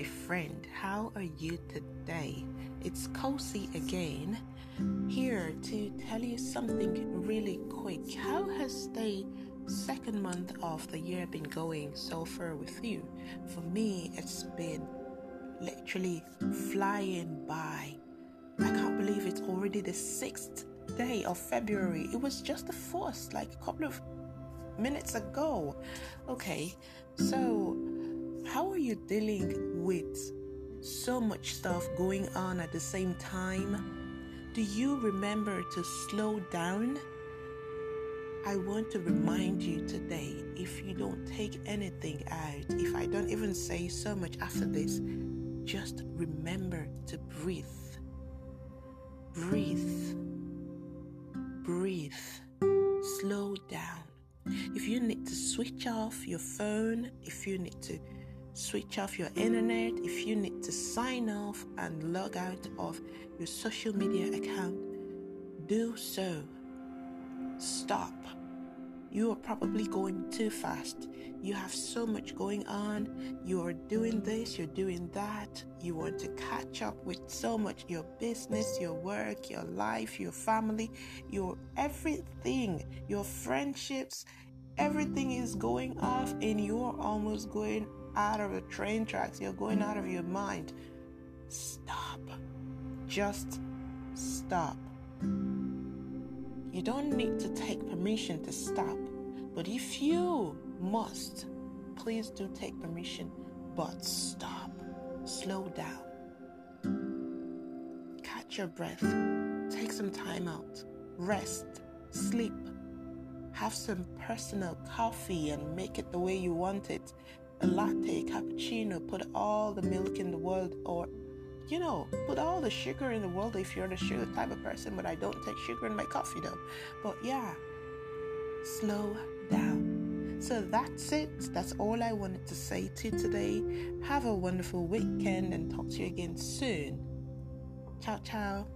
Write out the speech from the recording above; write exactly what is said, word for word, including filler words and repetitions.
my friend. How are you today? It's Cozy again, here to tell you something really quick. How has the second month of the year been going so far with you? For me, it's been literally flying by. I can't believe it's already the sixth day of February. It was just the first, like a couple of minutes ago. Okay, so how are you dealing with so much stuff going on at the same time? Do you remember to slow down? I want to remind you today, if you don't take anything out, if I don't even say so much after this, just remember to breathe. Breathe. Breathe. Slow down. If you need to switch off your phone, if you need to switch off your internet, if you need to sign off and log out of your social media account, do so. Stop. You are probably going too fast. You have so much going on. You are doing this, you're doing that. You want to catch up with so much, your business, your work, your life, your family, your everything, your friendships. Everything is going off and you are almost going out of the train tracks. You're going out of your mind. Stop. Just stop. You don't need to take permission to stop, but if you must, please do take permission, but stop. Slow down. Catch your breath. Take some time out. Rest. Sleep. Have some personal coffee and make it the way you want it. A latte, cappuccino, put all the milk in the world, or, you know, put all the sugar in the world if you're the sugar type of person, but I don't take sugar in my coffee though. But yeah, slow down. So that's it. That's all I wanted to say to you today. Have a wonderful weekend and talk to you again soon. Ciao, ciao.